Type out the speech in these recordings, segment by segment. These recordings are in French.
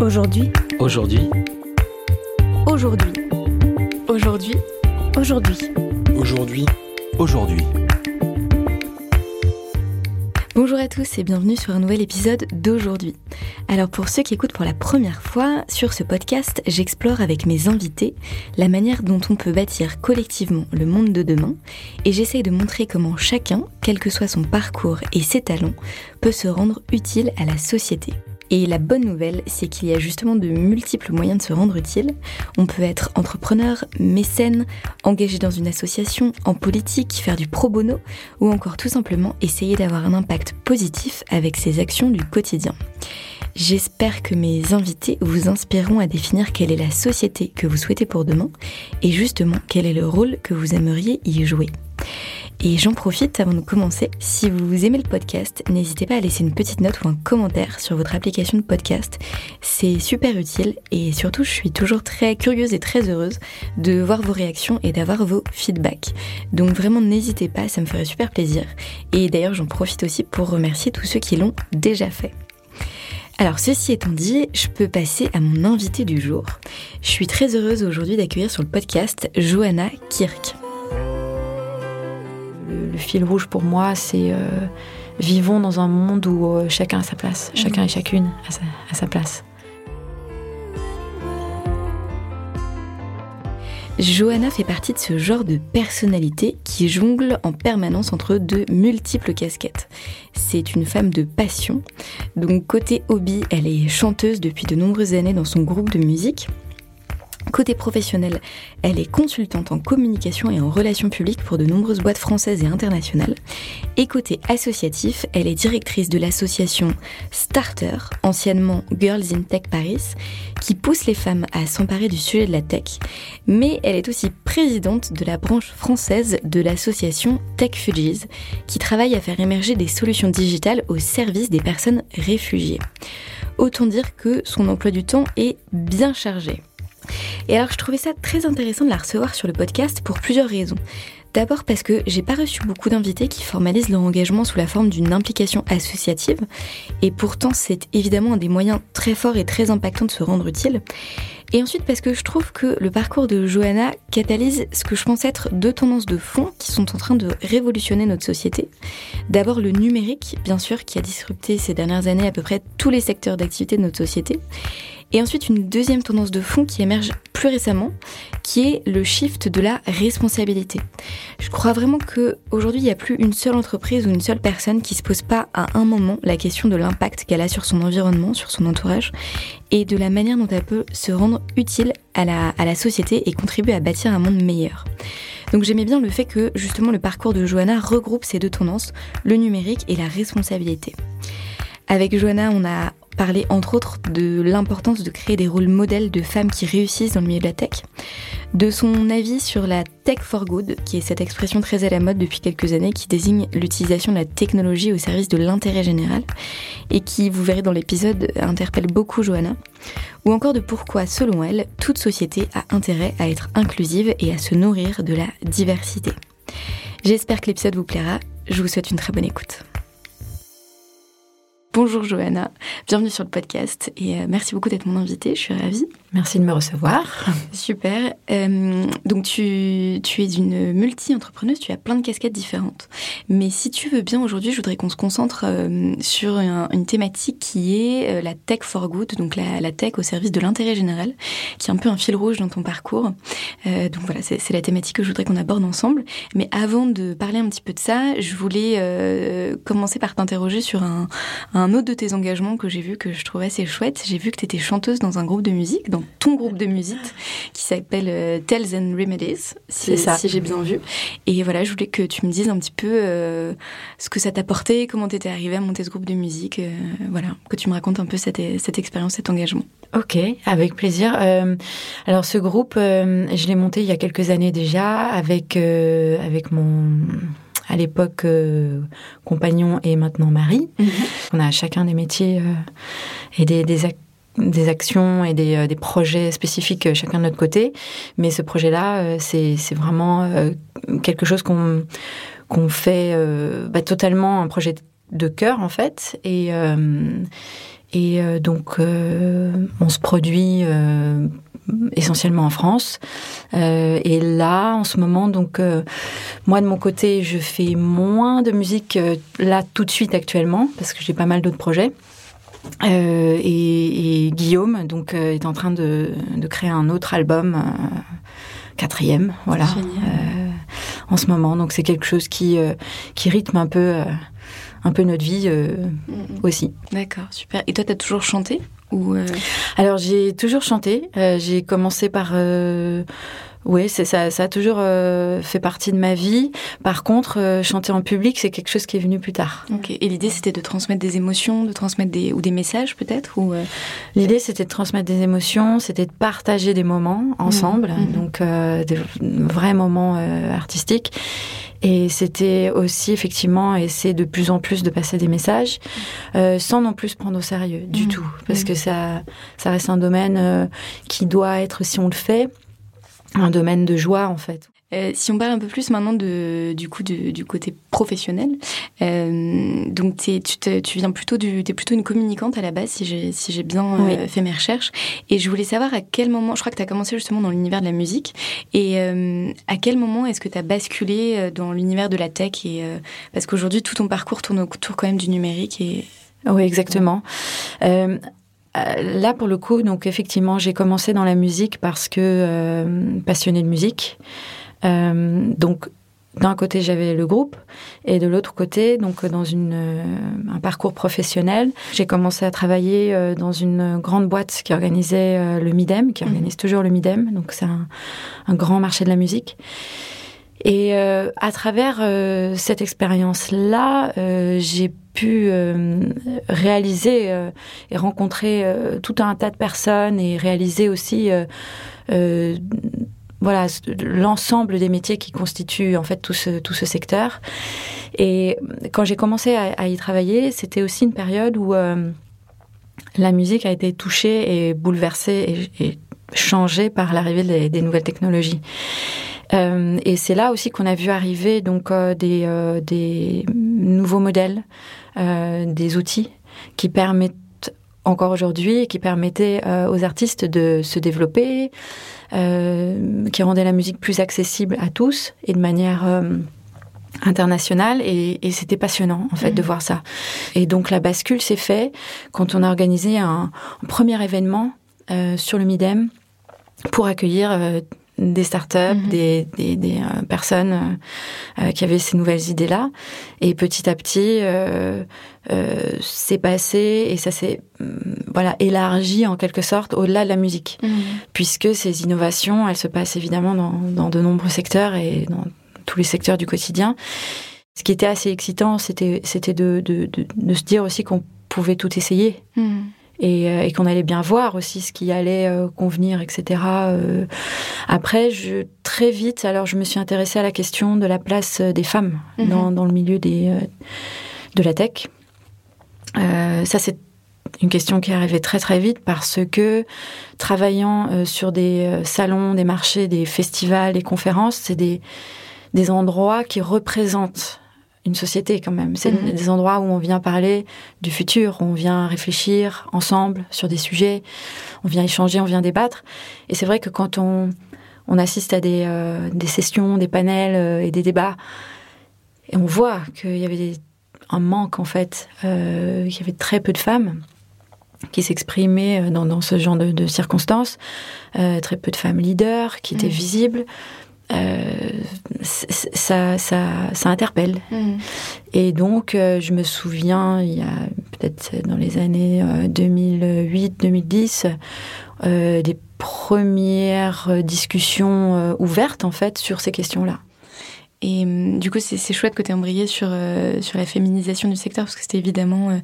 Aujourd'hui. Bonjour à tous et bienvenue sur un nouvel épisode d'Aujourd'hui. Alors pour ceux qui écoutent pour la première fois, sur ce podcast, j'explore avec mes invités la manière dont on peut bâtir collectivement le monde de demain et j'essaye de montrer comment chacun, quel que soit son parcours et ses talents, peut se rendre utile à la société. Et la bonne nouvelle, c'est qu'il y a justement de multiples moyens de se rendre utile. On peut être entrepreneur, mécène, engagé dans une association, en politique, faire du pro bono, ou encore tout simplement essayer d'avoir un impact positif avec ses actions du quotidien. J'espère que mes invités vous inspireront à définir quelle est la société que vous souhaitez pour demain, et justement quel est le rôle que vous aimeriez y jouer. Et j'en profite avant de commencer, si vous aimez le podcast, n'hésitez pas à laisser une petite note ou un commentaire sur votre application de podcast, c'est super utile et surtout je suis toujours très curieuse et très heureuse de voir vos réactions et d'avoir vos feedbacks. Donc vraiment n'hésitez pas, ça me ferait super plaisir et d'ailleurs j'en profite aussi pour remercier tous ceux qui l'ont déjà fait. Alors ceci étant dit, je peux passer à mon invité du jour. Je suis très heureuse aujourd'hui d'accueillir sur le podcast Johanna Kirk. Le fil rouge pour moi, c'est vivons dans un monde où chacun a sa place, chacun et chacune à sa place. Johanna fait partie de ce genre de personnalité qui jongle en permanence entre de multiples casquettes. C'est une femme de passion, donc côté hobby, elle est chanteuse depuis de nombreuses années dans son groupe de musique. Côté professionnel, elle est consultante en communication et en relations publiques pour de nombreuses boîtes françaises et internationales. Et côté associatif, elle est directrice de l'association Starter, anciennement Girls in Tech Paris, qui pousse les femmes à s'emparer du sujet de la tech. Mais elle est aussi présidente de la branche française de l'association TechFugees, qui travaille à faire émerger des solutions digitales au service des personnes réfugiées. Autant dire que son emploi du temps est bien chargé. Et alors je trouvais ça très intéressant de la recevoir sur le podcast pour plusieurs raisons. D'abord parce que j'ai pas reçu beaucoup d'invités qui formalisent leur engagement sous la forme d'une implication associative, et pourtant c'est évidemment un des moyens très forts et très impactants de se rendre utile. Et ensuite parce que je trouve que le parcours de Johanna catalyse ce que je pense être deux tendances de fond qui sont en train de révolutionner notre société. D'abord le numérique, bien sûr, qui a disrupté ces dernières années à peu près tous les secteurs d'activité de notre société. Et ensuite, une deuxième tendance de fond qui émerge plus récemment, qui est le shift de la responsabilité. Je crois vraiment qu'aujourd'hui, il n'y a plus une seule entreprise ou une seule personne qui ne se pose pas à un moment la question de l'impact qu'elle a sur son environnement, sur son entourage, et de la manière dont elle peut se rendre utile à la société et contribuer à bâtir un monde meilleur. Donc j'aimais bien le fait que, justement, le parcours de Johanna regroupe ces deux tendances, le numérique et la responsabilité. Avec Johanna, on a parler entre autres de l'importance de créer des rôles modèles de femmes qui réussissent dans le milieu de la tech, de son avis sur la tech for good, qui est cette expression très à la mode depuis quelques années qui désigne l'utilisation de la technologie au service de l'intérêt général et qui, vous verrez dans l'épisode, interpelle beaucoup Johanna, ou encore de pourquoi, selon elle, toute société a intérêt à être inclusive et à se nourrir de la diversité. J'espère que l'épisode vous plaira, je vous souhaite une très bonne écoute. Bonjour Johanna, bienvenue sur le podcast et merci beaucoup d'être mon invitée, je suis ravie. Merci de me recevoir. Super, donc tu es une multi-entrepreneuse, tu as plein de casquettes différentes. Mais si tu veux bien aujourd'hui, je voudrais qu'on se concentre sur une thématique qui est la tech for good, donc la tech au service de l'intérêt général, qui est un peu un fil rouge dans ton parcours. Donc voilà, c'est la thématique que je voudrais qu'on aborde ensemble. Mais avant de parler un petit peu de ça, je voulais commencer par t'interroger sur un autre de tes engagements que j'ai vu que je trouvais assez chouette. J'ai vu que tu étais chanteuse dans un groupe de musique, dans ton groupe de musique qui s'appelle Tales and Remedies, si j'ai bien vu. Et voilà, je voulais que tu me dises un petit peu ce que ça t'apportait, comment t'étais arrivée à monter ce groupe de musique, voilà, que tu me racontes un peu cette expérience, cet engagement. Ok, avec plaisir. Alors ce groupe, je l'ai monté il y a quelques années déjà avec mon... à l'époque compagnon et maintenant mari. Mmh. On a chacun des métiers et des actions et des projets spécifiques chacun de notre côté. Mais ce projet-là, c'est vraiment quelque chose qu'on fait totalement un projet de cœur en fait. Et Et donc on se produit essentiellement en France. Et là, en ce moment, donc moi de mon côté, je fais moins de musique là tout de suite actuellement parce que j'ai pas mal d'autres projets. Et Guillaume donc est en train de créer un autre album, quatrième, voilà, en ce moment. Donc c'est quelque chose qui rythme un peu notre vie aussi. D'accord, super. Et toi, t'as toujours chanté ou Alors j'ai toujours chanté. J'ai commencé par oui, ça a toujours fait partie de ma vie. Par contre, chanter en public, c'est quelque chose qui est venu plus tard. Ok. Et l'idée, c'était de transmettre des émotions, de transmettre des messages peut-être ou L'idée, c'était de transmettre des émotions, c'était de partager des moments ensemble, donc des vrais moments artistiques. Et c'était aussi, effectivement, essayer de plus en plus de passer des messages, sans non plus se prendre au sérieux du tout. Parce que ça reste un domaine qui doit être, si on le fait, un domaine de joie, en fait. Si on parle un peu plus maintenant du côté professionnel, donc tu viens plutôt t'es plutôt une communicante à la base, si j'ai bien fait mes recherches. Et je voulais savoir à quel moment, je crois que tu as commencé justement dans l'univers de la musique, et à quel moment est-ce que tu as basculé dans l'univers de la tech et, parce qu'aujourd'hui, tout ton parcours tourne autour quand même du numérique. Et... Oui, exactement. Là, pour le coup, donc effectivement, j'ai commencé dans la musique parce que passionnée de musique. Donc, d'un côté, j'avais le groupe et de l'autre côté, donc dans un parcours professionnel, j'ai commencé à travailler dans une grande boîte qui organisait le Midem, qui organise toujours le Midem. Donc, c'est un grand marché de la musique. Et à travers cette expérience-là, j'ai pu réaliser et rencontrer tout un tas de personnes et réaliser aussi voilà, l'ensemble des métiers qui constituent en fait tout ce secteur. Et quand j'ai commencé à y travailler, c'était aussi une période où la musique a été touchée et bouleversée et changée par l'arrivée des nouvelles technologies. Et c'est là aussi qu'on a vu arriver donc des nouveaux modèles, des outils qui permettent encore aujourd'hui, qui permettaient aux artistes de se développer, qui rendaient la musique plus accessible à tous et de manière internationale. Et c'était passionnant en fait de voir ça. Et donc la bascule s'est faite quand on a organisé un premier événement sur le Midem pour accueillir des startups, des personnes qui avaient ces nouvelles idées-là. Et petit à petit, c'est passé et ça s'est élargi en quelque sorte au-delà de la musique. Puisque ces innovations, elles se passent évidemment dans de nombreux secteurs et dans tous les secteurs du quotidien. Ce qui était assez excitant, c'était de se dire aussi qu'on pouvait tout essayer. Et qu'on allait bien voir aussi ce qui allait convenir, etc. Après, très vite, alors je me suis intéressée à la question de la place des femmes dans le milieu de la tech. Ça, c'est une question qui est arrivée très très vite parce que travaillant sur des salons, des marchés, des festivals, des conférences, c'est des endroits qui représentent une société quand même. C'est des endroits où on vient parler du futur, où on vient réfléchir ensemble sur des sujets, on vient échanger, on vient débattre. Et c'est vrai que quand on assiste à des sessions, des panels et des débats, et on voit qu'il y avait un manque en fait, qu'il y avait très peu de femmes qui s'exprimaient dans ce genre de circonstances, très peu de femmes leaders qui étaient visibles. Ça interpelle. Et donc, je me souviens, il y a peut-être dans les années 2008-2010, des premières discussions ouvertes, en fait, sur ces questions-là. Et du coup, c'est chouette que tu aies embrayé sur la féminisation du secteur, parce que c'était évidemment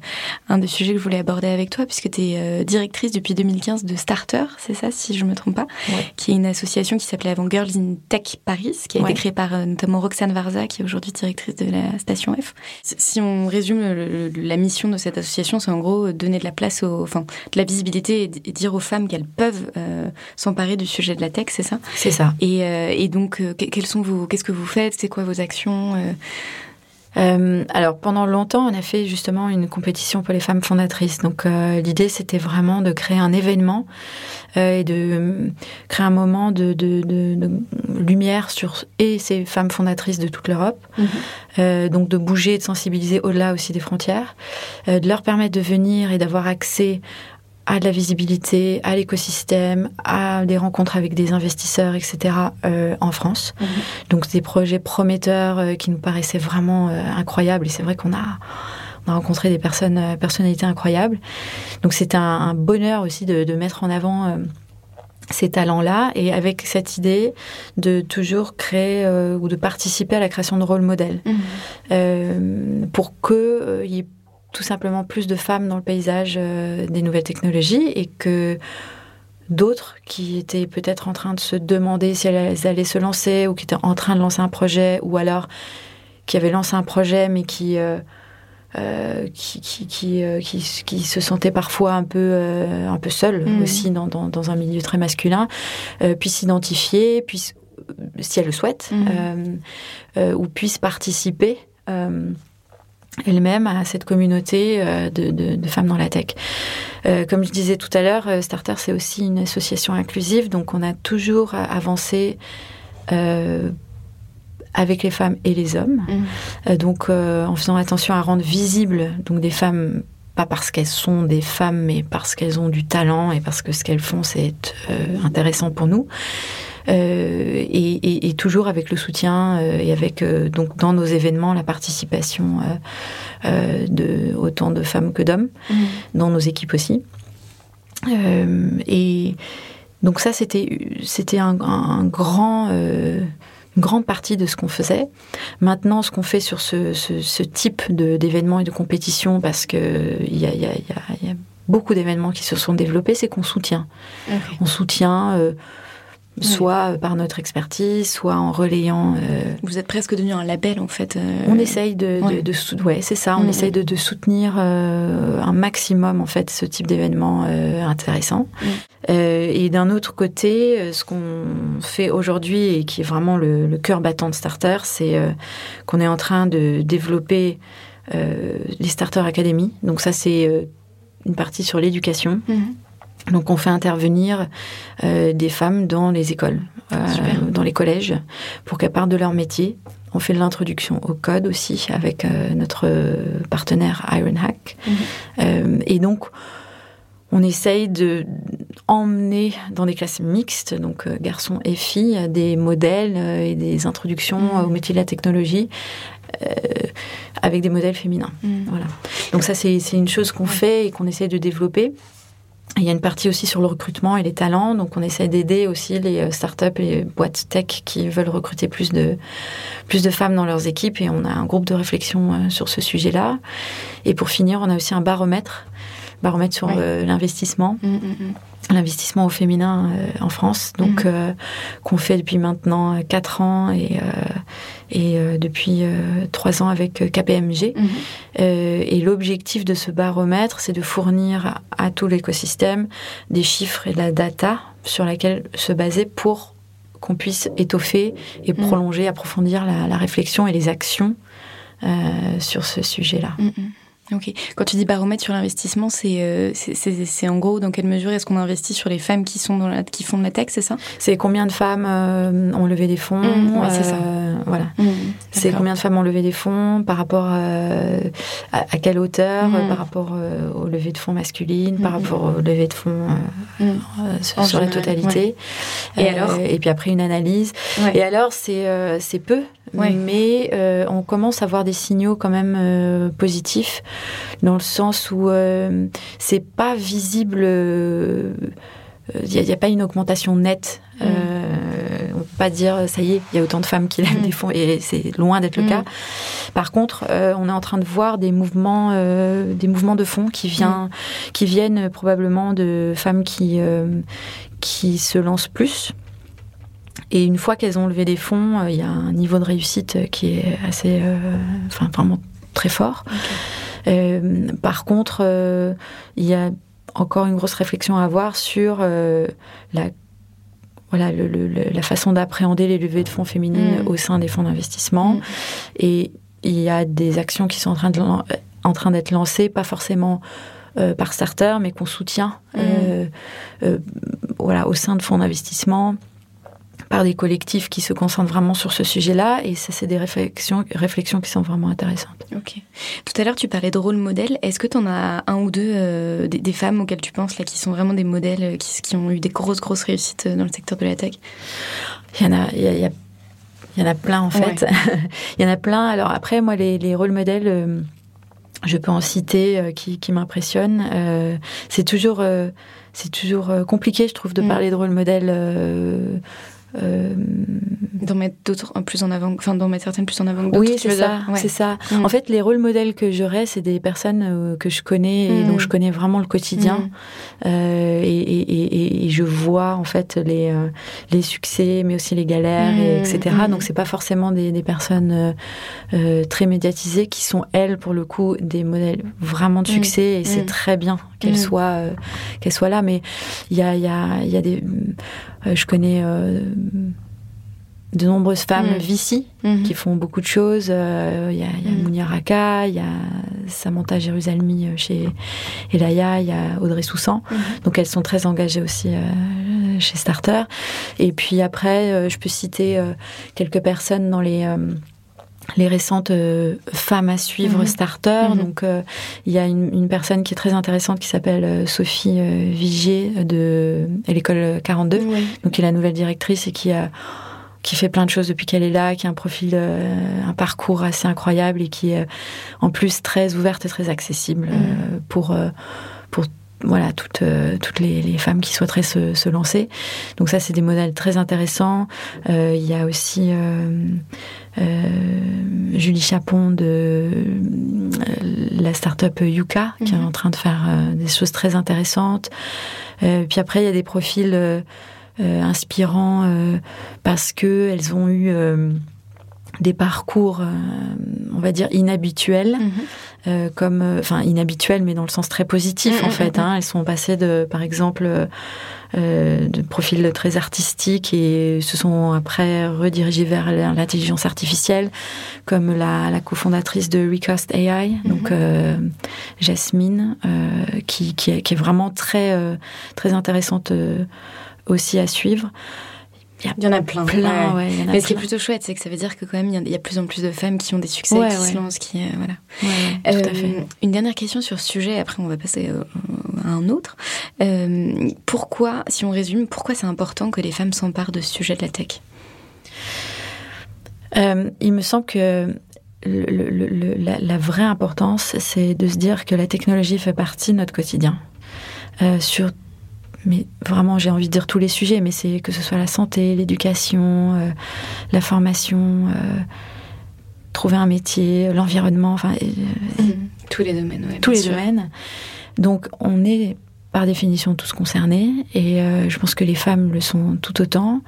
un des sujets que je voulais aborder avec toi, puisque tu es directrice depuis 2015 de Starter, c'est ça, si je ne me trompe pas, qui est une association qui s'appelait avant Girls in Tech Paris, qui a été créée par notamment Roxane Varza, qui est aujourd'hui directrice de la Station F. Si on résume la mission de cette association, c'est en gros donner de la place, de la visibilité et dire aux femmes qu'elles peuvent s'emparer du sujet de la tech, c'est ça ? C'est ça. Et donc, qu'est-ce que vous faites ? C'est quoi vos actions Alors, pendant longtemps, on a fait justement une compétition pour les femmes fondatrices. Donc, l'idée, c'était vraiment de créer un événement et de créer un moment de lumière sur et ces femmes fondatrices de toute l'Europe. Mmh. Donc, de bouger et de sensibiliser au-delà aussi des frontières, de leur permettre de venir et d'avoir accès à de la visibilité, à l'écosystème, à des rencontres avec des investisseurs, etc. En France. Mmh. Donc des projets prometteurs qui nous paraissaient vraiment incroyables. Et c'est vrai qu'on a rencontré des personnalités incroyables. Donc c'est un bonheur aussi de mettre en avant ces talents-là, et avec cette idée de toujours créer ou de participer à la création de rôle modèle. Mmh. Pour qu'il y ait tout simplement plus de femmes dans le paysage des nouvelles technologies, et que d'autres qui étaient peut-être en train de se demander si elles allaient se lancer, ou qui étaient en train de lancer un projet, ou alors qui avaient lancé un projet mais qui se sentaient parfois un peu seules aussi dans un milieu très masculin, puissent s'identifier, puissent, si elles le souhaitent, ou puissent participer elle-même à cette communauté de femmes dans la tech. Comme je disais tout à l'heure, Starter, c'est aussi une association inclusive, donc on a toujours avancé avec les femmes et les hommes, en faisant attention à rendre visibles donc des femmes, pas parce qu'elles sont des femmes, mais parce qu'elles ont du talent et parce que ce qu'elles font, c'est intéressant pour nous. Et toujours avec le soutien et avec donc dans nos événements la participation de autant de femmes que d'hommes dans nos équipes aussi, et donc ça c'était une grande partie de ce qu'on faisait. Maintenant, ce qu'on fait sur ce type d'événements et de compétitions, parce que il y a beaucoup d'événements qui se sont développés, c'est qu'on soutient. Okay. On soutient soit par notre expertise, soit en relayant... Vous êtes presque devenu un label, en fait. On essaye de soutenir un maximum, en fait, ce type d'événement intéressant. Mmh. Et d'un autre côté, ce qu'on fait aujourd'hui, et qui est vraiment le cœur battant de Starter, c'est qu'on est en train de développer les Starter Academy. Donc ça, c'est une partie sur l'éducation. Mmh. Donc, on fait intervenir des femmes dans les écoles, dans les collèges, pour qu'elles parlent de leur métier. On fait de l'introduction au code aussi, avec notre partenaire Ironhack. Mm-hmm. Et donc, on essaye d'emmener dans des classes mixtes, donc garçons et filles, des modèles et des introductions au métier de la technologie, avec des modèles féminins. Mm-hmm. Voilà. Donc ça, c'est une chose qu'on fait et qu'on essaye de développer. Il y a une partie aussi sur le recrutement et les talents, donc on essaie d'aider aussi les startups et les boîtes tech qui veulent recruter plus de femmes dans leurs équipes, et on a un groupe de réflexion sur ce sujet-là. Et pour finir, on a aussi un baromètre sur l'investissement, l'investissement au féminin en France, donc qu'on fait depuis maintenant 4 ans et depuis 3 ans avec KPMG. Mmh. Et l'objectif de ce baromètre, c'est de fournir à tout l'écosystème des chiffres et de la data sur laquelle se baser pour qu'on puisse étoffer et prolonger, approfondir la réflexion et les actions sur ce sujet-là. Mmh. Ok. Quand tu dis baromètre sur l'investissement, c'est en gros dans quelle mesure est-ce qu'on investit sur les femmes qui sont qui font de la tech, c'est ça ? C'est combien de femmes ont levé des fonds. C'est ça. Voilà. C'est combien de femmes ont levé des fonds par rapport à quelle hauteur, par rapport aux levées de fonds masculines, par rapport aux levées de fonds sur la totalité. Ouais. Et alors ? Et puis après une analyse. Ouais. Et alors c'est peu. Ouais. Mais on commence à voir des signaux quand même positifs, dans le sens où c'est pas visible, il n'y a pas une augmentation nette. On ne peut pas dire ça y est, il y a autant de femmes qui lèvent des fonds, et c'est loin d'être le cas. Par contre, on est en train de voir des mouvements de fonds qui viennent probablement de femmes qui se lancent plus. Et une fois qu'elles ont levé des fonds, il y a un niveau de réussite qui est assez, vraiment très fort. Okay. Par contre, il y a encore une grosse réflexion à avoir sur la façon d'appréhender les levées de fonds féminines au sein des fonds d'investissement. Et il y a des actions qui sont en train d'être lancées, pas forcément par Starter, mais qu'on soutient au sein de fonds d'investissement, par des collectifs qui se concentrent vraiment sur ce sujet-là, et ça, c'est des réflexions qui sont vraiment intéressantes. Ok. Tout à l'heure, tu parlais de rôle modèle. Est-ce que tu en as un ou deux des femmes auxquelles tu penses, là, qui sont vraiment des modèles, qui ont eu des grosses réussites dans le secteur de la tech ? Il y en a plein, en fait. Ouais. Il y en a plein. Alors après, moi, les rôles modèles, je peux en citer qui m'impressionnent. C'est toujours compliqué, je trouve, de parler de rôle modèle... d'en mettre d'autres plus en avant, enfin d'en mettre certaines plus en avant que d'autres. Oui, c'est ça. Mm. En fait, les rôles modèles que j'aurais, c'est des personnes que je connais et dont je connais vraiment le quotidien et je vois en fait les succès, mais aussi les galères, etc. Donc c'est pas forcément des personnes très médiatisées qui sont elles pour le coup des modèles vraiment de succès et c'est très bien qu'elles soient là. Mais il y a des je connais de nombreuses femmes VC qui font beaucoup de choses. Il y a Mounia Raka, il y a Samantha Jérusalemi chez Elaya, il y a Audrey Soussan. Donc elles sont très engagées aussi chez Starter. Et puis après, je peux citer quelques personnes dans les récentes femmes à suivre Starter. Donc, il y a une personne qui est très intéressante qui s'appelle Sophie Vigier de l'école 42, donc qui est la nouvelle directrice et qui fait plein de choses depuis qu'elle est là, qui a un profil, un parcours assez incroyable et qui est en plus très ouverte et très accessible pour voilà, toutes les femmes qui souhaiteraient se lancer. Donc ça, c'est des modèles très intéressants. Il y a aussi Julie Chapon de la start-up Yuka, qui est en train de faire des choses très intéressantes. Puis après, il y a des profils inspirants parce qu'elles ont eu... des parcours, on va dire, inhabituels, comme, enfin, inhabituels, mais dans le sens très positif, en fait. Elles sont passées de, par exemple, de profils très artistiques et se sont après redirigées vers l'intelligence artificielle, comme la cofondatrice de Recast AI, donc Jasmine, qui est vraiment très intéressante aussi à suivre. Il y en a plein. Ouais, il y en a mais ce qui est plutôt chouette, c'est que ça veut dire que quand même, il y a de plus en plus de femmes qui ont des succès, qui se lancent, qui... voilà. Ouais, tout à fait. Une dernière question sur ce sujet, après on va passer à un autre. Pourquoi, si on résume, pourquoi c'est important que les femmes s'emparent de ce sujet de la tech ? Il me semble que la vraie importance, c'est de se dire que la technologie fait partie de notre quotidien. Mais vraiment, j'ai envie de dire tous les sujets, mais c'est que ce soit la santé, l'éducation, la formation, trouver un métier, l'environnement, enfin... tous les domaines, oui. Tous les domaines. Donc, on est, par définition, tous concernés, et je pense que les femmes le sont tout autant.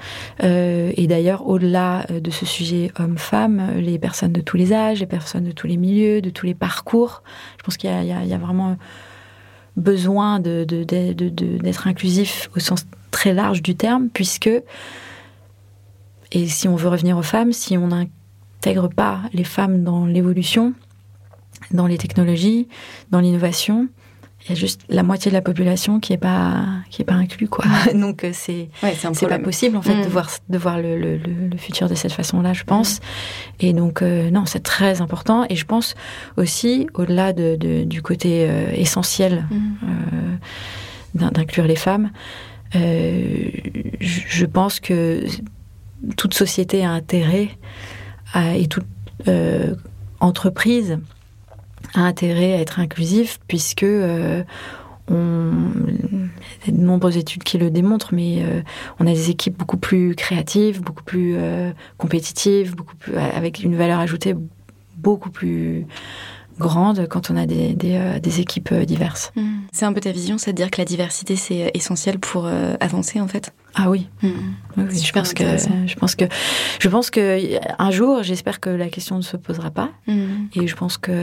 Et d'ailleurs, au-delà de ce sujet homme-femme, les personnes de tous les âges, les personnes de tous les milieux, de tous les parcours, je pense qu'il y a vraiment... besoin d'être inclusif au sens très large du terme, puisque, et si on veut revenir aux femmes, si on n'intègre pas les femmes dans l'évolution, dans les technologies, dans l'innovation, il y a juste la moitié de la population qui est pas inclue, quoi. Donc c'est pas possible en fait de voir le futur de cette façon-là, je pense. Et donc non, c'est très important. Et je pense aussi au-delà du côté essentiel d'inclure les femmes, je pense que toute société a intérêt et toute entreprise a intérêt à être inclusif, puisque il y a de nombreuses études qui le démontrent, mais on a des équipes beaucoup plus créatives, beaucoup plus compétitives, beaucoup plus, avec une valeur ajoutée beaucoup plus grande quand on a des équipes diverses. C'est un peu ta vision, ça, de dire que la diversité, c'est essentiel pour avancer, en fait ? Ah oui, oui je pense que un jour, j'espère que la question ne se posera pas, et je pense qu'on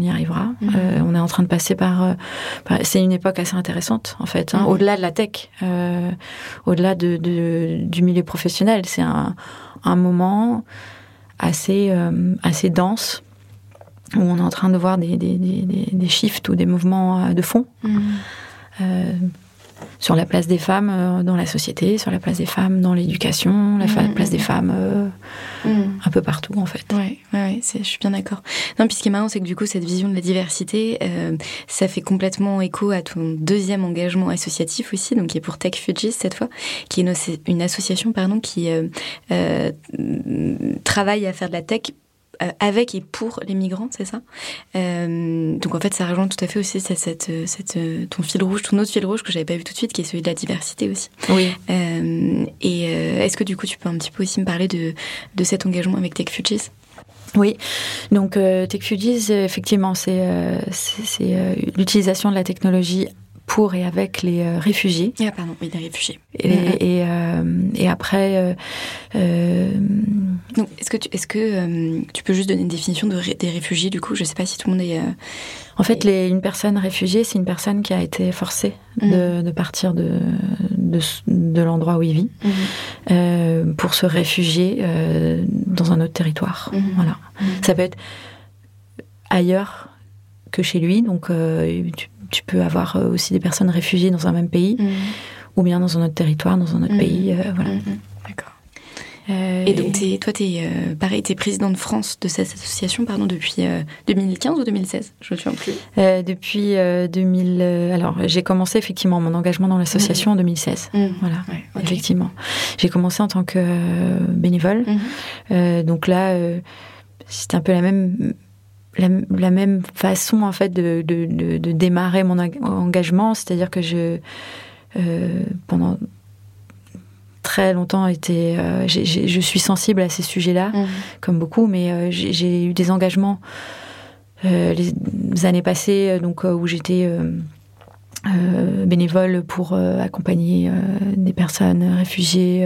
y arrivera. On est en train de passer par c'est une époque assez intéressante en fait, au-delà de la tech, au-delà du milieu professionnel, c'est un moment assez dense, où on est en train de voir des shifts ou des mouvements de fond sur la place des femmes dans la société, sur la place des femmes dans l'éducation, la place des femmes un peu partout, en fait. Ouais, je suis bien d'accord. Non, puis ce qui est marrant, c'est que du coup, cette vision de la diversité, ça fait complètement écho à ton deuxième engagement associatif aussi, donc qui est pour TechFugees cette fois, qui est une association qui travaille à faire de la tech avec et pour les migrants, c'est ça ? Donc en fait, ça rejoint tout à fait aussi ton fil rouge, ton autre fil rouge que j'avais pas vu tout de suite, qui est celui de la diversité aussi. Oui. Est-ce que du coup, tu peux un petit peu aussi me parler de cet engagement avec TechFugees ? Oui, donc TechFugees, effectivement, c'est l'utilisation de la technologie pour et avec les réfugiés. Les réfugiés. Et après... Donc, est-ce que tu peux juste donner une définition des réfugiés, du coup ? Je ne sais pas si tout le monde est... En fait, une personne réfugiée, c'est une personne qui a été forcée de partir de l'endroit où il vit pour se réfugier dans un autre territoire. Voilà. Ça peut être ailleurs que chez lui, donc... Tu peux avoir aussi des personnes réfugiées dans un même pays, ou bien dans un autre territoire, dans un autre pays. Voilà. D'accord. Et donc, t'es présidente de France de cette association, depuis 2015 ou 2016 ? Je ne me souviens plus. Depuis 2000... alors, j'ai commencé, effectivement, mon engagement dans l'association en 2016. Voilà, ouais, okay. Effectivement. J'ai commencé en tant que bénévole. Donc là, c'était un peu la même façon, en fait, de démarrer mon engagement, c'est-à-dire que pendant très longtemps je suis sensible à ces sujets-là, comme beaucoup, mais j'ai eu des engagements les années passées, donc où j'étais bénévole pour accompagner des personnes réfugiées,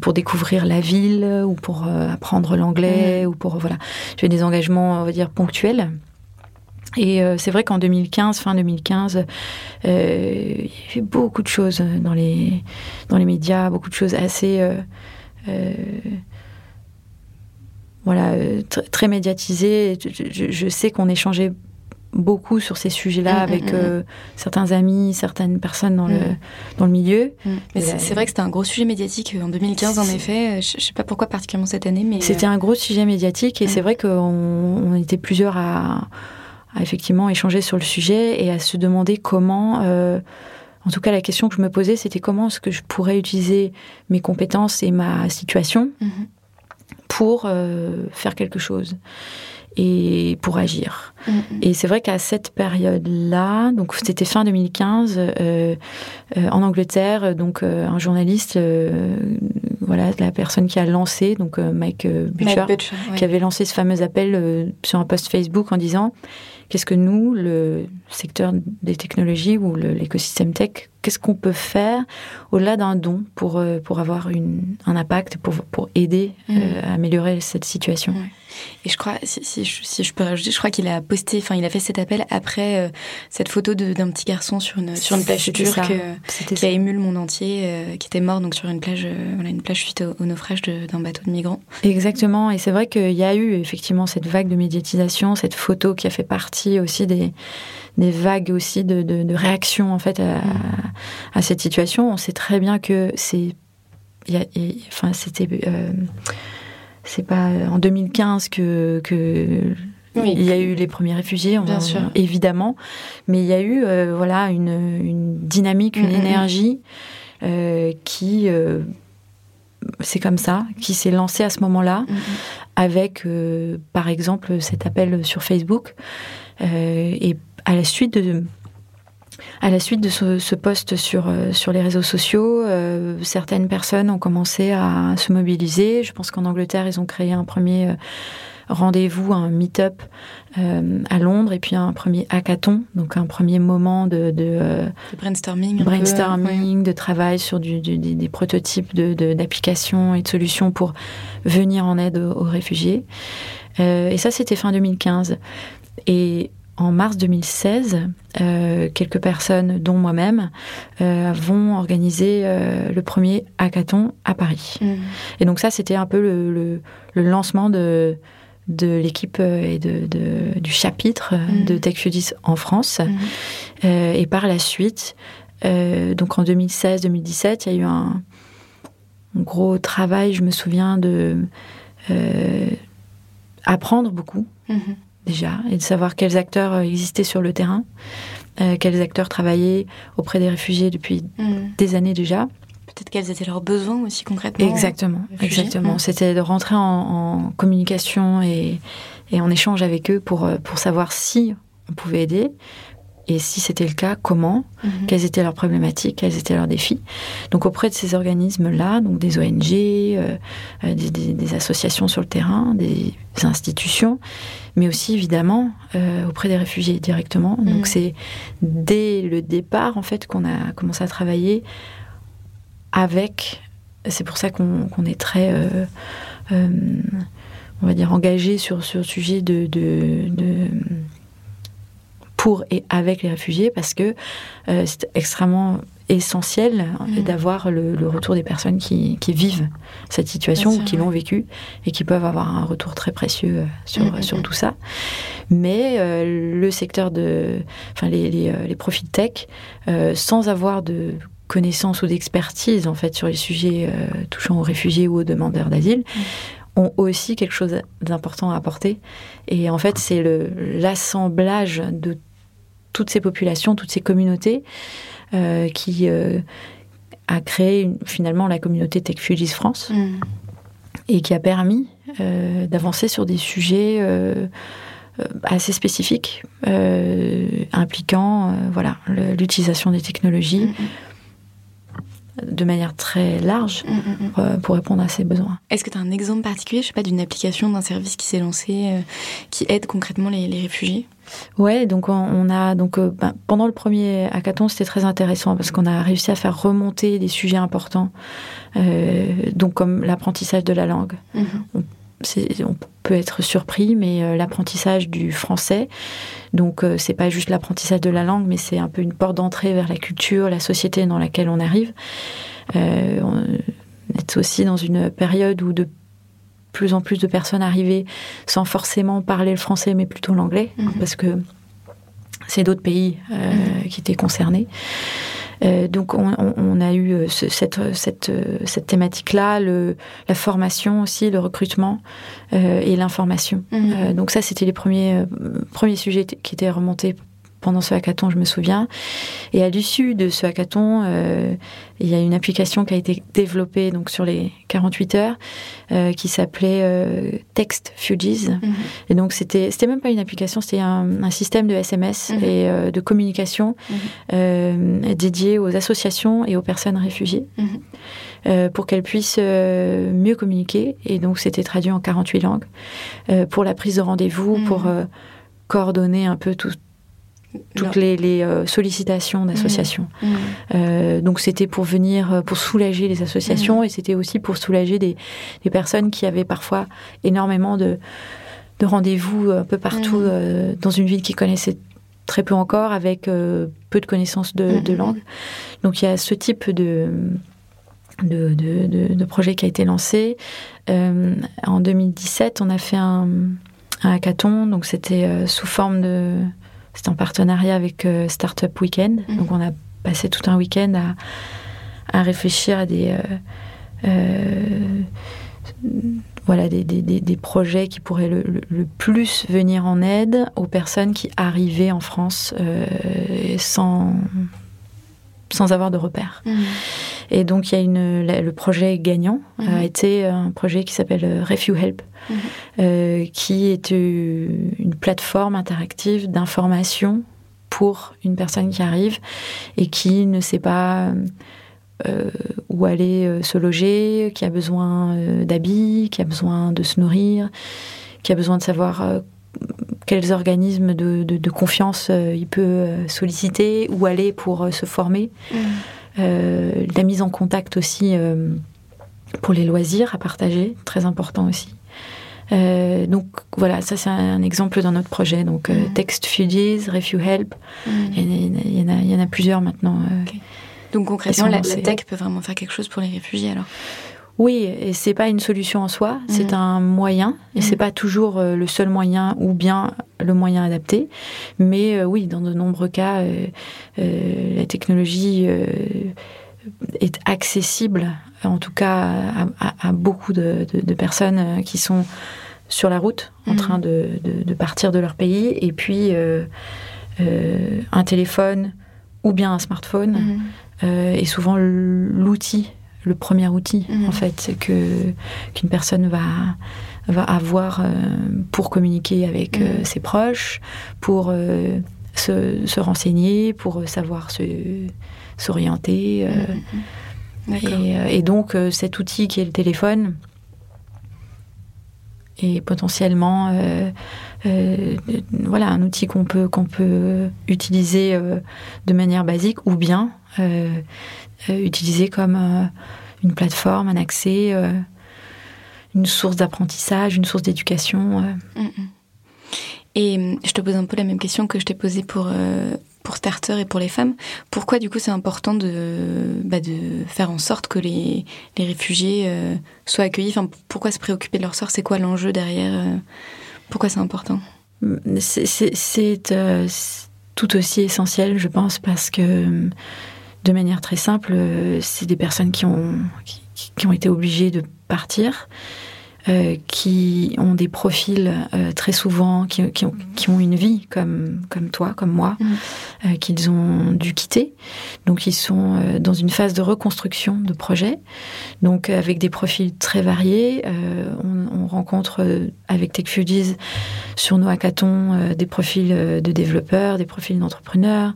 pour découvrir la ville, ou pour apprendre l'anglais, ou pour... Voilà. J'ai des engagements, on va dire, ponctuels. Et c'est vrai qu'en 2015, fin 2015, il y avait beaucoup de choses dans les médias, beaucoup de choses assez... très médiatisées. Je sais qu'on échangeait beaucoup sur ces sujets-là avec certains amis, certaines personnes dans le milieu. Mais c'est vrai que c'était un gros sujet médiatique en 2015, en effet. Je ne sais pas pourquoi particulièrement cette année, mais... C'était un gros sujet médiatique, et c'est vrai qu'on était plusieurs à effectivement échanger sur le sujet et à se demander comment... en tout cas, la question que je me posais, c'était comment est-ce que je pourrais utiliser mes compétences et ma situation pour faire quelque chose et pour agir. Et c'est vrai qu'à cette période-là, donc c'était fin 2015, en Angleterre, donc un journaliste, la personne qui a lancé, donc Mike Butcher, qui avait lancé ce fameux appel sur un post Facebook en disant « Qu'est-ce que nous, le secteur des technologies ou l'écosystème tech, qu'est-ce qu'on peut faire au-delà d'un don pour avoir un impact, pour aider à améliorer cette situation ?» Et je crois, si je peux rajouter, je crois qu'il a posté, il a fait cet appel après cette photo d'un petit garçon sur une plage turque qui a ému le monde entier, qui était mort donc sur une plage, une plage suite au naufrage d'un bateau de migrants. Exactement, et c'est vrai qu'il y a eu effectivement cette vague de médiatisation, cette photo qui a fait partie aussi des vagues aussi de réactions en fait à cette situation. On sait très bien que c'est pas en 2015 que il y a eu les premiers réfugiés, évidemment, mais il y a eu une dynamique, une énergie qui c'est comme ça, qui s'est lancée à ce moment-là, avec par exemple cet appel sur Facebook, et à la suite de ce post sur les réseaux sociaux, certaines personnes ont commencé à se mobiliser. Je pense qu'en Angleterre, ils ont créé un premier rendez-vous, un meet-up à Londres, et puis un premier hackathon, donc un premier moment de brainstorming, de travail sur des prototypes d'applications et de solutions pour venir en aide aux réfugiés. Et ça, c'était fin 2015. Et en mars 2016, quelques personnes, dont moi-même, vont organiser le premier hackathon à Paris. Mmh. Et donc ça, c'était un peu le lancement de l'équipe et du chapitre de TechFugees en France. Mmh. Et par la suite, donc en 2016-2017, il y a eu un gros travail, je me souviens, d'apprendre beaucoup, déjà, et de savoir quels acteurs existaient sur le terrain, quels acteurs travaillaient auprès des réfugiés depuis des années déjà. Peut-être quels étaient leurs besoins aussi concrètement. Exactement. C'était de rentrer en communication et en échange avec eux pour savoir si on pouvait aider, et si c'était le cas, comment, quelles étaient leurs problématiques, quels étaient leurs défis. Donc auprès de ces organismes-là, donc des ONG, des associations sur le terrain, des institutions, mais aussi évidemment auprès des réfugiés directement. Donc c'est dès le départ en fait qu'on a commencé à travailler avec. C'est pour ça qu'on est très, on va dire, engagé sur le sujet de pour et avec les réfugiés, parce que c'est extrêmement essentiel d'avoir le retour des personnes qui vivent cette situation, ou qui l'ont vécu, et qui peuvent avoir un retour très précieux sur tout ça. Mais le secteur les profils tech, sans avoir de connaissances ou d'expertise en fait sur les sujets touchant aux réfugiés ou aux demandeurs d'asile, ont aussi quelque chose d'important à apporter. Et en fait, c'est l'assemblage de toutes ces populations, toutes ces communautés qui a créé finalement la communauté TechFugees France et qui a permis d'avancer sur des sujets assez spécifiques impliquant l'utilisation des technologies de manière très large pour répondre à ces besoins. Est-ce que tu as un exemple particulier, je sais pas, d'une application, d'un service qui s'est lancé, qui aide concrètement les réfugiés ? Ouais, donc on a pendant le premier hackathon, c'était très intéressant parce qu'on a réussi à faire remonter des sujets importants, donc comme l'apprentissage de la langue. On peut être surpris, mais l'apprentissage du français, donc c'est pas juste l'apprentissage de la langue, mais c'est un peu une porte d'entrée vers la culture, la société dans laquelle on arrive. On est aussi dans une période où de plus en plus de personnes arrivaient sans forcément parler le français, mais plutôt l'anglais, parce que c'est d'autres pays qui étaient concernés. Donc on a eu cette thématique-là, la formation aussi, le recrutement et l'information. Donc ça, c'était les premiers sujets qui étaient remontés pendant ce hackathon, je me souviens. Et à l'issue de ce hackathon, il y a une application qui a été développée donc, sur les 48 heures qui s'appelait TextFugees. Et donc, c'était même pas une application, c'était un système de SMS et de communication dédié aux associations et aux personnes réfugiées pour qu'elles puissent mieux communiquer. Et donc, c'était traduit en 48 langues pour la prise de rendez-vous, pour coordonner un peu toutes les sollicitations d'associations. Donc c'était pour soulager les associations et c'était aussi pour soulager des personnes qui avaient parfois énormément de rendez-vous un peu partout dans une ville qu'ils connaissaient très peu encore, avec peu de connaissances de langue. Donc il y a ce type de projet qui a été lancé. En 2017, on a fait un hackathon, donc c'était sous forme de... C'était en partenariat avec Startup Weekend. Donc, on a passé tout un week-end à réfléchir à des projets qui pourraient le plus venir en aide aux personnes qui arrivaient en France sans avoir de repères. Et donc, il y a le projet gagnant a été un projet qui s'appelle Refuge Help, qui est une plateforme interactive d'information pour une personne qui arrive et qui ne sait pas où aller se loger, qui a besoin d'habits, qui a besoin de se nourrir, qui a besoin de savoir quels organismes de confiance il peut solliciter, où aller pour se former. La mise en contact aussi pour les loisirs à partager, très important aussi. Donc voilà, ça c'est un exemple d'un autre projet. Donc TextFugees, Refuge Help, il y en a plusieurs maintenant. Okay. Donc concrètement, la tech peut vraiment faire quelque chose pour les réfugiés alors? Oui, et c'est pas une solution en soi, c'est un moyen, et c'est pas toujours le seul moyen ou bien le moyen adapté, mais oui, dans de nombreux cas, la technologie est accessible, en tout cas à beaucoup de personnes qui sont sur la route, en train de partir de leur pays, et puis un téléphone ou bien un smartphone est souvent l'outil. Le premier outil, en fait, qu'une personne va avoir pour communiquer avec ses proches, pour se renseigner, pour savoir s'orienter. Et donc, cet outil qui est le téléphone est potentiellement voilà, un outil qu'on peut utiliser de manière basique ou bien utilisé comme une plateforme, un accès, une source d'apprentissage, une source d'éducation. Et je te pose un peu la même question que je t'ai posée pour Starter et pour les femmes. Pourquoi du coup c'est important de faire en sorte que les réfugiés soient accueillis, enfin, pourquoi se préoccuper de leur sort? C'est quoi l'enjeu derrière? Pourquoi c'est important? C'est tout aussi essentiel, je pense, parce que de manière très simple, c'est des personnes qui ont été obligées de partir, qui ont des profils très souvent, qui ont une vie comme toi, comme moi, qu'ils ont dû quitter. Donc ils sont dans une phase de reconstruction de projet, donc avec des profils très variés. On rencontre avec TechFugees sur nos hackathons des profils de développeurs, des profils d'entrepreneurs.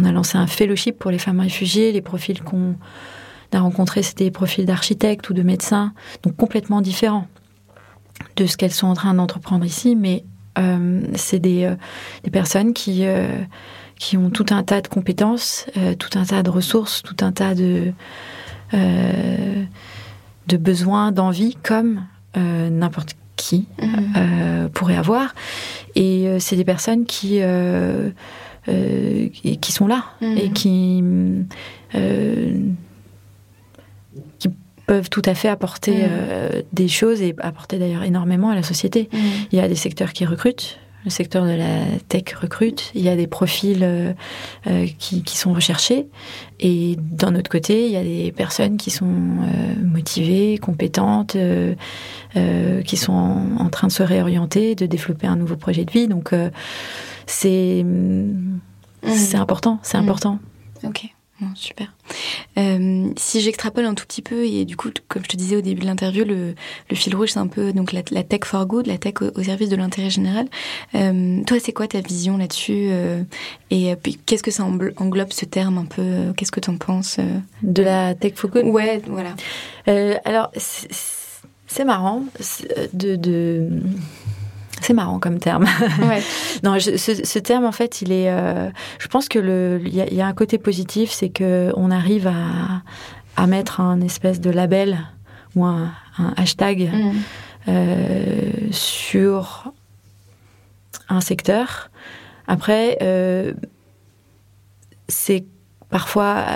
On a lancé un fellowship pour les femmes réfugiées. Les profils qu'on a rencontrés, c'était des profils d'architectes ou de médecins, donc complètement différents de ce qu'elles sont en train d'entreprendre ici. Mais c'est des personnes qui ont tout un tas de compétences, tout un tas de ressources, tout un tas de besoins, d'envie, comme n'importe qui pourrait avoir. Et c'est des personnes qui sont là et qui peuvent tout à fait apporter des choses et apporter d'ailleurs énormément à la société. Il y a des secteurs qui recrutent, le secteur de la tech recrute, il y a des profils qui sont recherchés, et d'un autre côté, il y a des personnes qui sont motivées, compétentes, qui sont en train de se réorienter, de développer un nouveau projet de vie. Donc c'est important, c'est important. Ok, bon, super. Si j'extrapole un tout petit peu, et du coup, comme je te disais au début de l'interview, le fil rouge, c'est un peu donc, la tech for good, la tech au service de l'intérêt général. Toi, c'est quoi ta vision là-dessus et puis, qu'est-ce que ça englobe, ce terme un peu? Qu'est-ce que tu en penses de la tech for good? Ouais, voilà. Alors, c'est marrant C'est marrant comme terme. Ouais. Non, ce terme, en fait, il est. Je pense que il y a un côté positif, c'est que on arrive à mettre un espèce de label ou un hashtag sur un secteur. Après, c'est parfois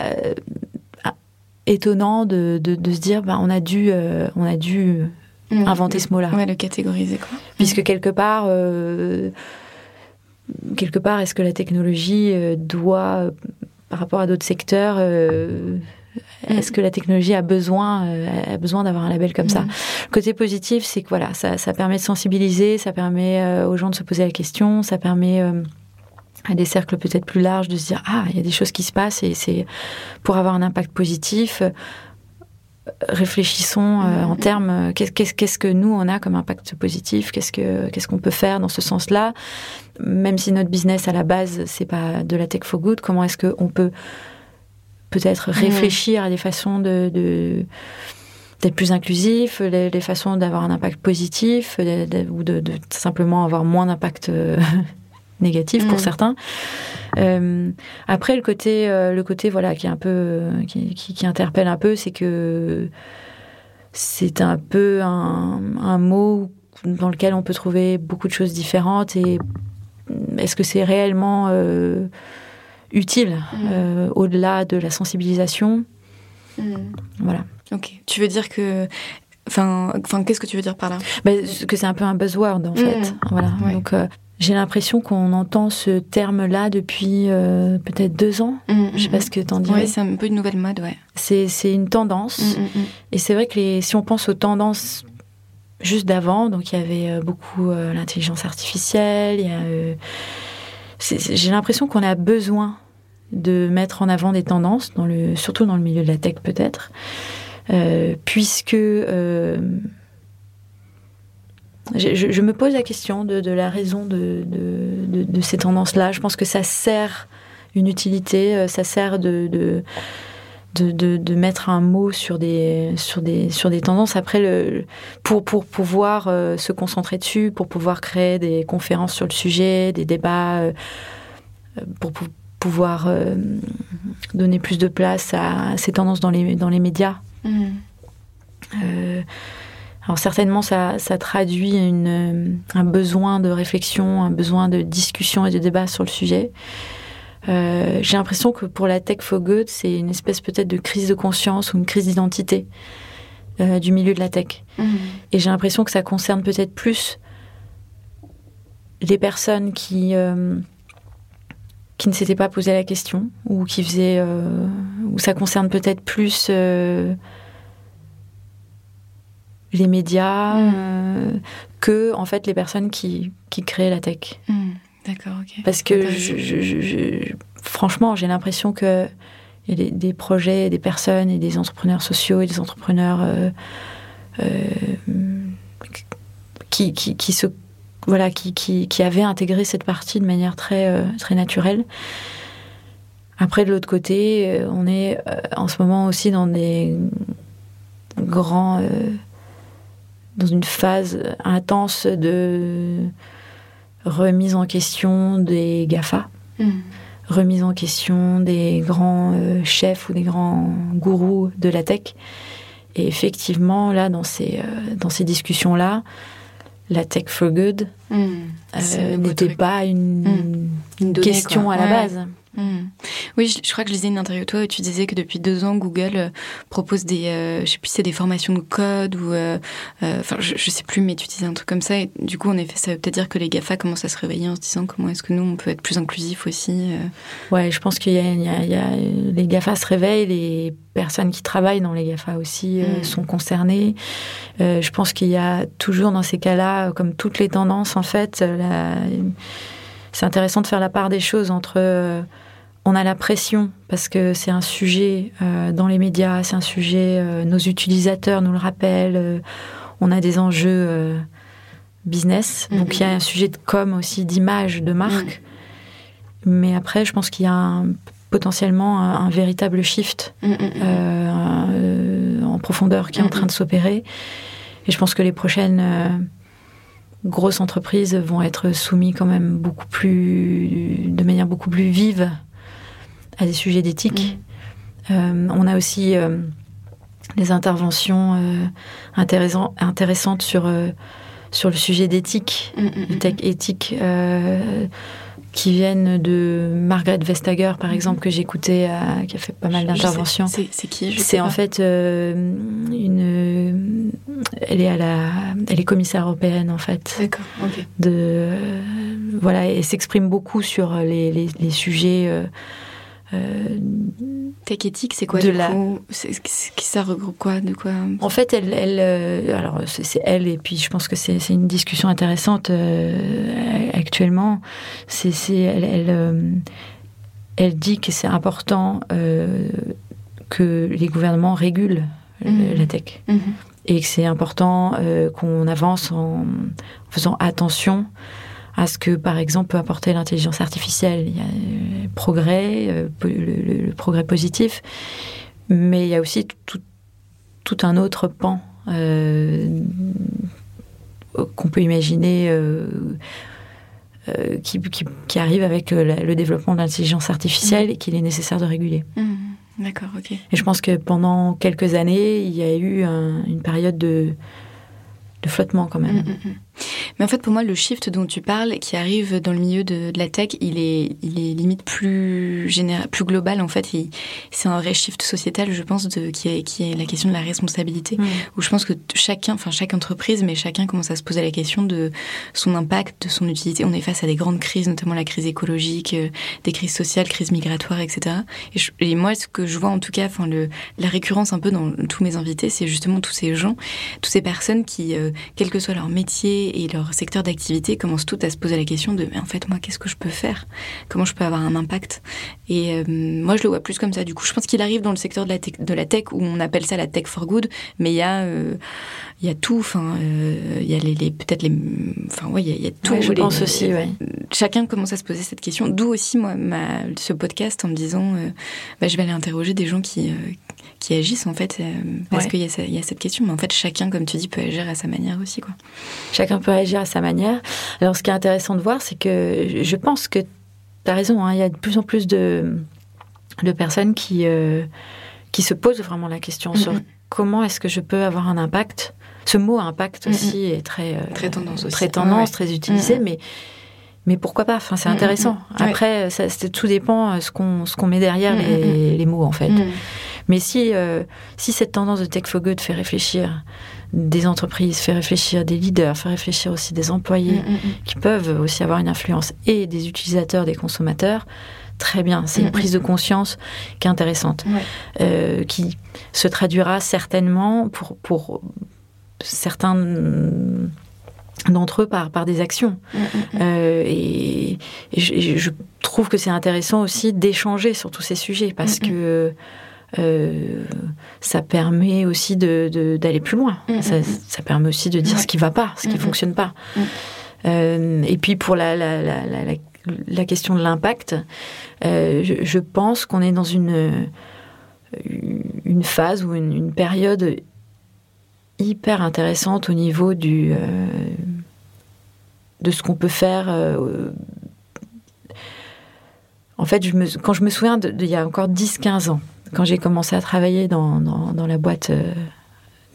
étonnant de se dire, bah, on a dû inventer ce mot-là. Ouais, le catégoriser, quoi. Puisque quelque part, est-ce que la technologie doit, par rapport à d'autres secteurs, est-ce que la technologie a besoin d'avoir un label comme ça? Le côté positif, c'est que voilà, ça permet de sensibiliser, ça permet aux gens de se poser la question, ça permet à des cercles peut-être plus larges de se dire, ah, il y a des choses qui se passent, et c'est pour avoir un impact positif. Réfléchissons en termes qu'est-ce que nous on a comme impact positif, qu'est-ce qu'on peut faire dans ce sens-là, même si notre business à la base c'est pas de la tech for good, comment est-ce qu'on peut peut-être réfléchir à des façons d'être plus inclusif, les façons d'avoir un impact positif ou de simplement avoir moins d'impact négatif pour certains. Après le côté voilà qui est un peu qui interpelle un peu, c'est que c'est un peu un mot dans lequel on peut trouver beaucoup de choses différentes. Et est-ce que c'est réellement utile au-delà de la sensibilisation? Voilà. Ok. Tu veux dire que... Enfin, qu'est-ce que tu veux dire par là? Que c'est un peu un buzzword, en fait. Voilà. Ouais. Donc, j'ai l'impression qu'on entend ce terme-là depuis peut-être 2 ans. Je sais pas ce que t'en dirais. Oui, c'est un peu une nouvelle mode, ouais. C'est une tendance. Et c'est vrai que si on pense aux tendances juste d'avant, donc il y avait beaucoup l'intelligence artificielle, il y a... j'ai l'impression qu'on a besoin de mettre en avant des tendances, surtout dans le milieu de la tech peut-être, puisque je me pose la question de la raison de ces tendances-là. Je pense que ça sert une utilité, ça sert de mettre un mot sur des tendances. Après, pour pouvoir se concentrer dessus, pour pouvoir créer des conférences sur le sujet, des débats, pour pouvoir donner plus de place à ces tendances dans les médias. Alors certainement, ça traduit un besoin de réflexion, un besoin de discussion et de débat sur le sujet. J'ai l'impression que pour la tech for good, c'est une espèce peut-être de crise de conscience ou une crise d'identité du milieu de la tech. Et j'ai l'impression que ça concerne peut-être plus les personnes qui ne s'étaient pas posé la question, ou qui faisaient... ou ça concerne peut-être plus... les médias, que en fait les personnes qui créent la tech. D'accord, ok. Parce que franchement, j'ai l'impression que il y a des projets, des personnes et des entrepreneurs sociaux et des entrepreneurs qui avaient intégré cette partie de manière très naturelle. Après, de l'autre côté, on est en ce moment aussi dans des grands dans une phase intense de remise en question des GAFA, remise en question des grands chefs ou des grands gourous de la tech. Et effectivement, là, dans ces discussions-là, la tech for good n'était pas une donnée, question quoi. À la base. Oui, je crois que je lisais une interview de toi où tu disais que depuis 2 ans, Google propose des, je sais plus si c'est des formations de code ou, enfin, je sais plus, mais tu disais un truc comme ça. Et du coup, en effet, ça veut peut-être dire que les GAFA commencent à se réveiller en se disant comment est-ce que nous, on peut être plus inclusif aussi. Ouais, je pense qu'il y a les GAFA se réveillent, les personnes qui travaillent dans les GAFA aussi sont concernées. Je pense qu'il y a toujours dans ces cas-là, comme toutes les tendances, en fait, c'est intéressant de faire la part des choses entre... on a la pression, parce que c'est un sujet dans les médias, c'est un sujet, nos utilisateurs nous le rappellent, on a des enjeux business, donc il y a un sujet de com aussi, d'image, de marque, mais après je pense qu'il y a potentiellement un véritable shift en profondeur qui est en train de s'opérer, et je pense que les prochaines... grosses entreprises vont être soumises quand même de manière beaucoup plus vive à des sujets d'éthique. On a aussi des interventions intéressantes sur le sujet d'éthique, tech éthique, qui viennent de Margaret Vestager, par exemple, que j'écoutais, qui a fait pas mal d'interventions. C'est qui? C'est en fait elle est commissaire européenne, en fait. D'accord, ok. Voilà, et s'exprime beaucoup sur les sujets... tech éthique, c'est quoi du coup? Ça regroupe quoi, de quoi? En fait, elle alors c'est elle, et puis je pense que c'est une discussion intéressante actuellement. Elle dit que c'est important que les gouvernements régulent la tech, et que c'est important qu'on avance en faisant attention à ce que, par exemple, peut apporter l'intelligence artificielle. Il y a le progrès positif, mais il y a aussi tout un autre pan qu'on peut imaginer qui arrive avec le développement de l'intelligence artificielle et qu'il est nécessaire de réguler. D'accord, ok. Et je pense que pendant quelques années, il y a eu une période de flottement quand même. Mais en fait, pour moi, le shift dont tu parles, qui arrive dans le milieu de la tech, il est limite plus global, en fait. C'est un vrai shift sociétal, je pense, qui est la question de la responsabilité, où je pense que chaque entreprise, mais chacun commence à se poser la question de son impact, de son utilité. On est face à des grandes crises, notamment la crise écologique, des crises sociales, crises migratoires, etc. Et moi, ce que je vois, en tout cas, la récurrence un peu dans tous mes invités, c'est justement tous ces gens, toutes ces personnes qui, quel que soit leur métier et leur secteur d'activité, commencent toutes à se poser la question de « mais en fait, moi, qu'est-ce que je peux faire ? Comment je peux avoir un impact ?» Et moi, je le vois plus comme ça. Du coup, je pense qu'il arrive dans le secteur de la tech, où on appelle ça la tech for good, mais il y a tout. Enfin, il y a tout. Ouais, je pense aussi, ouais. Chacun commence à se poser cette question. D'où aussi, moi, ce podcast, en me disant je vais aller interroger des gens qui agissent, en fait, parce qu'il y a cette question. Mais en fait, chacun, comme tu dis, peut agir à sa manière aussi, quoi. Chacun peut agir à sa manière. Alors, ce qui est intéressant de voir, c'est que je pense que tu as raison, hein, il y a de plus en plus de personnes qui se posent vraiment la question sur comment est-ce que je peux avoir un impact. Ce mot « impact » aussi est très tendance, très utilisé, mais pourquoi pas, enfin, c'est intéressant. Après, tout dépend ce qu'on met derrière les mots, en fait. Mais si cette tendance de Tech for Good fait réfléchir des entreprises, fait réfléchir des leaders, fait réfléchir aussi des employés qui peuvent aussi avoir une influence, et des utilisateurs, des consommateurs, très bien, c'est une prise de conscience qui est intéressante, qui se traduira certainement pour certains d'entre eux par des actions. Et je trouve que c'est intéressant aussi d'échanger sur tous ces sujets, parce que ça permet aussi d'aller plus loin. Ça permet aussi de dire ce qui ne va pas, ce qui ne fonctionne pas. Et puis pour la question de l'impact, je pense qu'on est dans une phase ou une période hyper intéressante au niveau de ce qu'on peut faire. En fait, quand je me souviens d'il y a encore 10-15 ans, quand j'ai commencé à travailler dans la boîte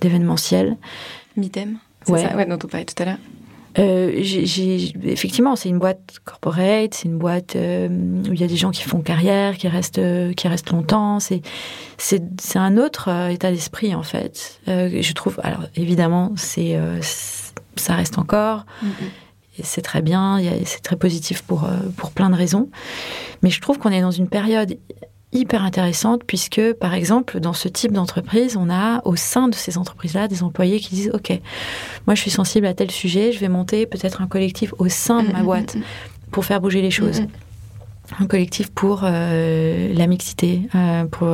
d'événementiel. Midem, c'est ça, dont on parlait tout à l'heure. Effectivement, c'est une boîte corporate, c'est une boîte où il y a des gens qui font carrière, qui restent longtemps. C'est un autre état d'esprit, en fait. Je trouve. Alors, évidemment, ça reste encore. Et c'est très bien, c'est très positif pour plein de raisons. Mais je trouve qu'on est dans une période hyper intéressante, puisque, par exemple, dans ce type d'entreprise, on a au sein de ces entreprises-là des employés qui disent « Ok, moi je suis sensible à tel sujet, je vais monter peut-être un collectif au sein de ma boîte pour faire bouger les choses. Un collectif pour la mixité, pour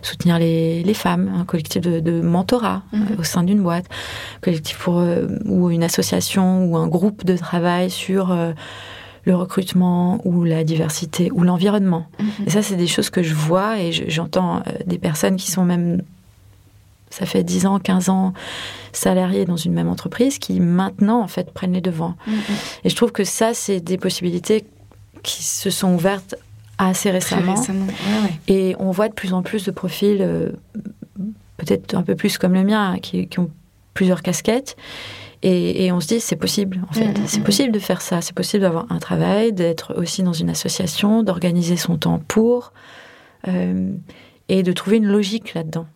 soutenir les femmes, un collectif de mentorat au sein d'une boîte, un collectif ou une association ou un groupe de travail sur le recrutement ou la diversité ou l'environnement. Et ça, c'est des choses que je vois, et j'entends des personnes qui sont même, ça fait 10 ans, 15 ans, salariées dans une même entreprise, qui maintenant, en fait, prennent les devants. Et je trouve que ça, c'est des possibilités qui se sont ouvertes assez récemment. Très récemment. Ouais. Et on voit de plus en plus de profils, peut-être un peu plus comme le mien, qui ont plusieurs casquettes. Et on se dit, c'est possible, en fait. C'est possible de faire ça. C'est possible d'avoir un travail, d'être aussi dans une association, d'organiser son temps pour... et de trouver une logique là-dedans.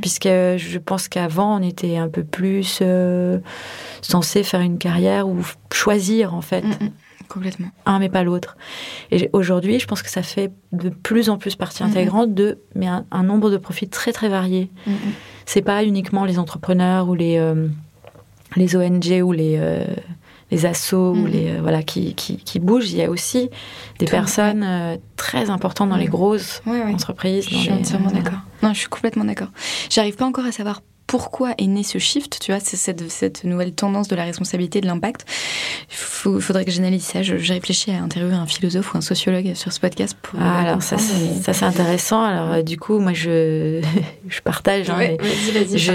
Puisque je pense qu'avant, on était un peu plus censé faire une carrière ou choisir, en fait. Complètement. Un, mais pas l'autre. Et aujourd'hui, je pense que ça fait de plus en plus partie intégrante mais un nombre de profils très, très variés. C'est pas uniquement les entrepreneurs ou les ONG ou les assos ou qui bougent. Il y a aussi des personnes très importantes dans les grosses entreprises. Je suis entièrement d'accord. Non, je suis complètement d'accord. J'arrive pas encore à savoir pourquoi est né ce shift, tu vois, c'est cette nouvelle tendance de la responsabilité, de l'impact. Il faudrait que j'analyse ça. Je réfléchis à interviewer un philosophe ou un sociologue sur ce podcast. Pour alors ça c'est intéressant. Alors du coup, moi je partage. Hein, vas-y, partage.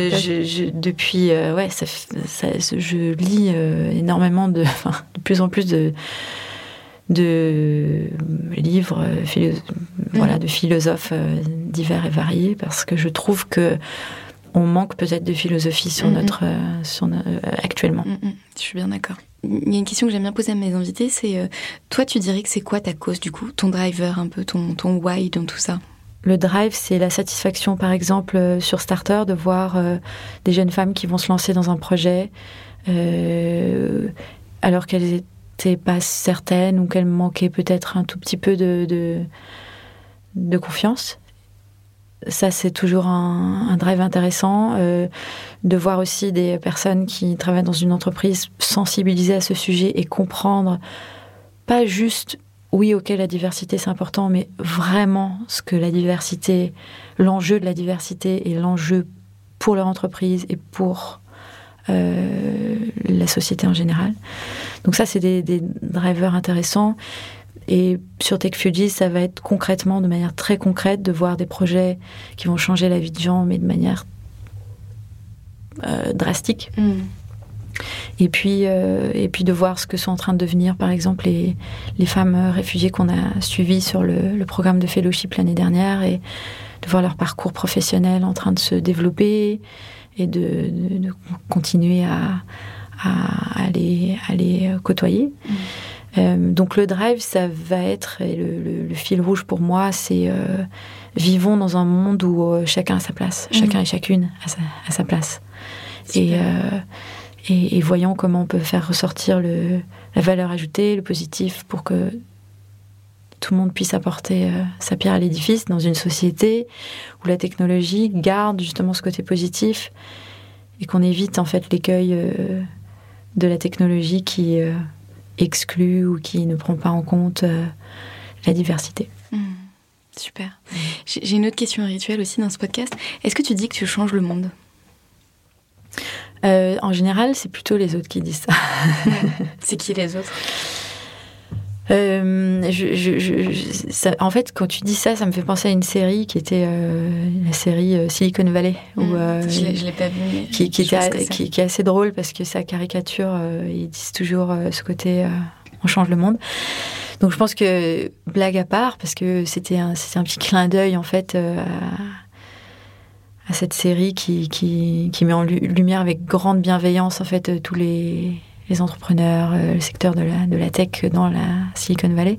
Depuis je lis énormément de plus en plus de livres, voilà, de philosophes divers et variés, parce que je trouve que on manque peut-être de philosophie sur notre, actuellement. Je suis bien d'accord. Il y a une question que j'aime bien poser à mes invités, c'est toi, tu dirais que c'est quoi ta cause, du coup, ton driver, un peu ton why dans tout ça? Le drive, c'est la satisfaction, par exemple, sur Starter, de voir des jeunes femmes qui vont se lancer dans un projet alors qu'elles n'étaient pas certaines ou qu'elles manquaient peut-être un tout petit peu de confiance. Ça, c'est toujours un drive intéressant. De voir aussi des personnes qui travaillent dans une entreprise sensibiliser à ce sujet et comprendre, pas juste... Oui, ok, la diversité, c'est important, mais vraiment ce que la diversité, l'enjeu de la diversité et l'enjeu pour leur entreprise et pour la société en général. Donc ça, c'est des drivers intéressants. Et sur TechFugees, ça va être concrètement, de manière très concrète, de voir des projets qui vont changer la vie de gens, mais de manière drastique. Et puis de voir ce que sont en train de devenir, par exemple, les femmes réfugiées qu'on a suivies sur le programme de fellowship l'année dernière, et de voir leur parcours professionnel en train de se développer et de continuer à les côtoyer. Donc le drive, ça va être, et le fil rouge pour moi, c'est vivons dans un monde où chacun a sa place, chacun et chacune a sa place. Et voyons comment on peut faire ressortir la valeur ajoutée, le positif, pour que tout le monde puisse apporter sa pierre à l'édifice dans une société où la technologie garde justement ce côté positif et qu'on évite en fait l'écueil de la technologie qui exclut ou qui ne prend pas en compte la diversité. Super. J'ai une autre question rituelle aussi dans ce podcast. Est-ce que tu dis que tu changes le monde ? En général, c'est plutôt les autres qui disent ça. C'est qui les autres ? En fait, quand tu dis ça, ça me fait penser à une série qui était la série Silicon Valley. Je l'ai pas vue. Qui est assez drôle parce que sa caricature, ils disent toujours ce côté on change le monde. Donc je pense que, blague à part, parce que c'était un petit clin d'œil en fait à cette série qui met en lumière avec grande bienveillance en fait tous les entrepreneurs, le secteur de la tech dans la Silicon Valley.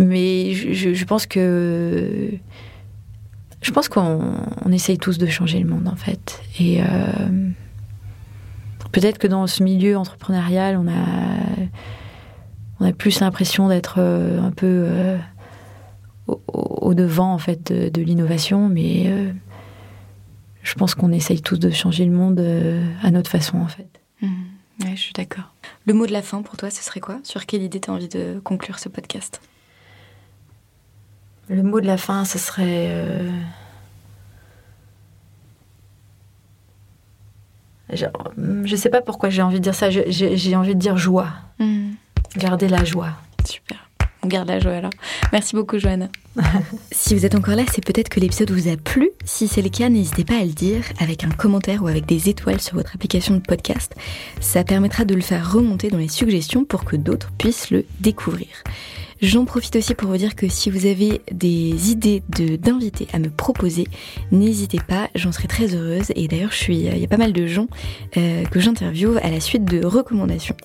Mais je pense qu'on essaye tous de changer le monde en fait. Et peut-être que dans ce milieu entrepreneurial, on a plus l'impression d'être un peu au devant en fait de l'innovation, mais je pense qu'on essaye tous de changer le monde à notre façon, en fait. Ouais, je suis d'accord. Le mot de la fin, pour toi, ce serait quoi ? Sur quelle idée tu as envie de conclure ce podcast ? Le mot de la fin, ce serait... Je sais pas pourquoi j'ai envie de dire ça. J'ai envie de dire joie. Garder la joie. Super. On garde la joie alors. Merci beaucoup, Johanna. Si vous êtes encore là, c'est peut-être que l'épisode vous a plu. Si c'est le cas, n'hésitez pas à le dire avec un commentaire ou avec des étoiles sur votre application de podcast. Ça permettra de le faire remonter dans les suggestions pour que d'autres puissent le découvrir. J'en profite aussi pour vous dire que si vous avez des idées d'invités à me proposer, n'hésitez pas, j'en serai très heureuse. Et d'ailleurs, il y a pas mal de gens que j'interviewe à la suite de recommandations.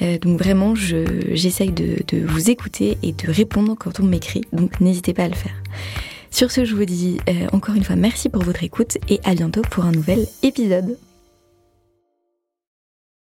Donc vraiment, j'essaye de vous écouter et de répondre quand on m'écrit. Donc n'hésitez pas à le faire. Sur ce, je vous dis encore une fois merci pour votre écoute et à bientôt pour un nouvel épisode.